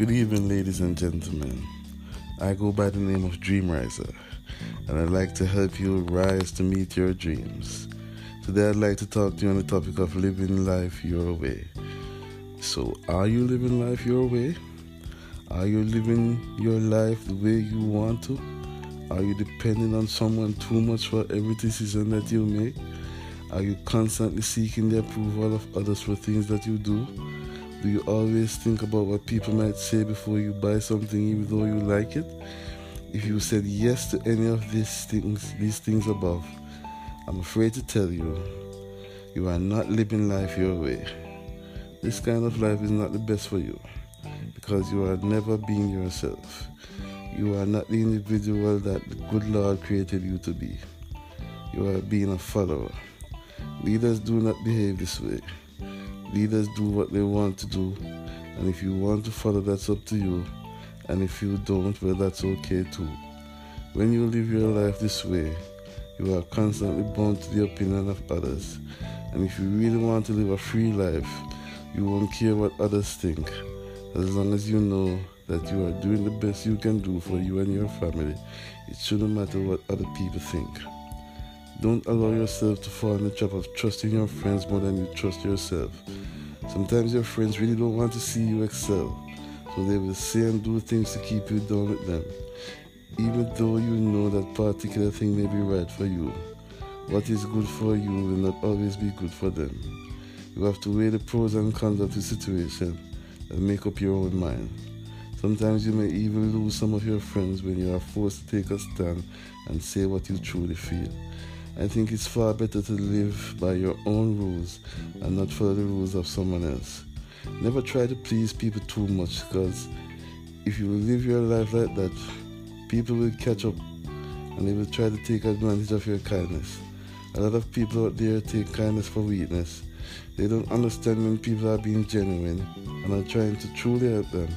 Good evening, ladies and gentlemen. I go by the name of DreamRiser, and I'd like to help you rise to meet your dreams. Today I'd like to talk to you on the topic of living life your way. So, are you living life your way? Are you living your life the way you want to? Are you depending on someone too much for every decision that you make? Are you constantly seeking the approval of others for things that you do? Do you always think about what people might say before you buy something even though you like it? If you said yes to any of these things above, I'm afraid to tell you, you are not living life your way. This kind of life is not the best for you because you are never being yourself. You are not the individual that the good Lord created you to be. You are being a follower. Leaders do not behave this way. Leaders do what they want to do, and if you want to follow, that's up to you, and if you don't, well, that's okay too. When you live your life this way, you are constantly bound to the opinion of others, and if you really want to live a free life, you won't care what others think, as long as you know that you are doing the best you can do for you and your family. It shouldn't matter what other people think. Don't allow yourself to fall in the trap of trusting your friends more than you trust yourself. Sometimes your friends really don't want to see you excel, so they will say and do things to keep you down with them, even though you know that particular thing may be right for you. What is good for you will not always be good for them. You have to weigh the pros and cons of the situation and make up your own mind. Sometimes you may even lose some of your friends when you are forced to take a stand and say what you truly feel. I think it's far better to live by your own rules and not follow the rules of someone else. Never try to please people too much, because if you live your life like that, people will catch up and they will try to take advantage of your kindness. A lot of people out there take kindness for weakness. They don't understand when people are being genuine and are trying to truly help them.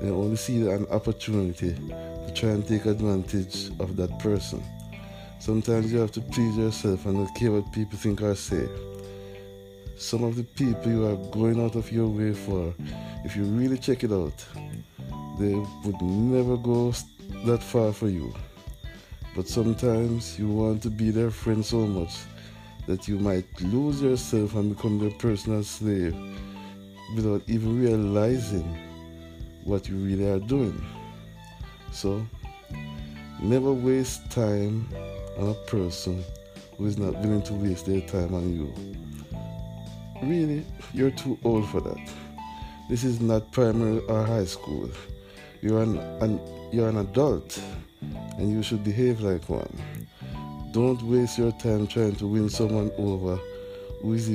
They only see an opportunity to try and take advantage of that person. Sometimes you have to please yourself and not care what people think or say. Some of the people you are going out of your way for, if you really check it out, they would never go that far for you. But sometimes you want to be their friend so much that you might lose yourself and become their personal slave without even realizing what you really are doing. So, never waste time on a person who is not willing to waste their time on you. Really, you're too old for that. This is not primary or high school. You're an adult, and you should behave like one. Don't waste your time trying to win someone over who isn't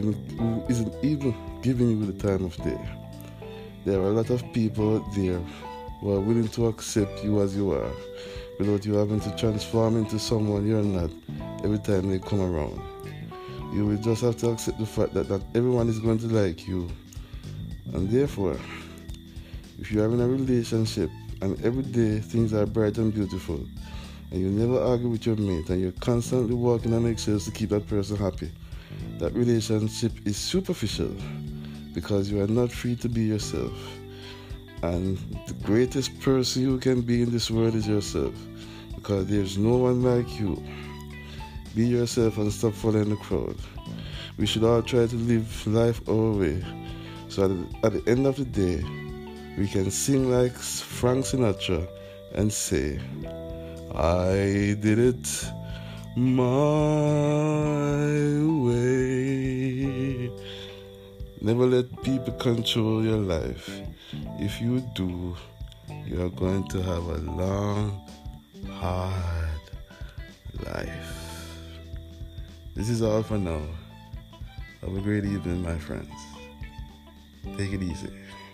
even giving you the time of day. There are a lot of people out there who are willing to accept you as you are, without you having to transform into someone you're not every time they come around. You will just have to accept the fact that not everyone is going to like you. And therefore, if you're in a relationship and every day things are bright and beautiful, and you never argue with your mate, and you're constantly walking on eggshells to keep that person happy, that relationship is superficial because you are not free to be yourself. And the greatest person you can be in this world is yourself, because there's no one like you. Be yourself and stop following the crowd. We should all try to live life our way, so at the end of the day, we can sing like Frank Sinatra and say, I did it my way. Never let people control your life. If you do, you are going to have a long, hard life. This is all for now. Have a great evening, my friends. Take it easy.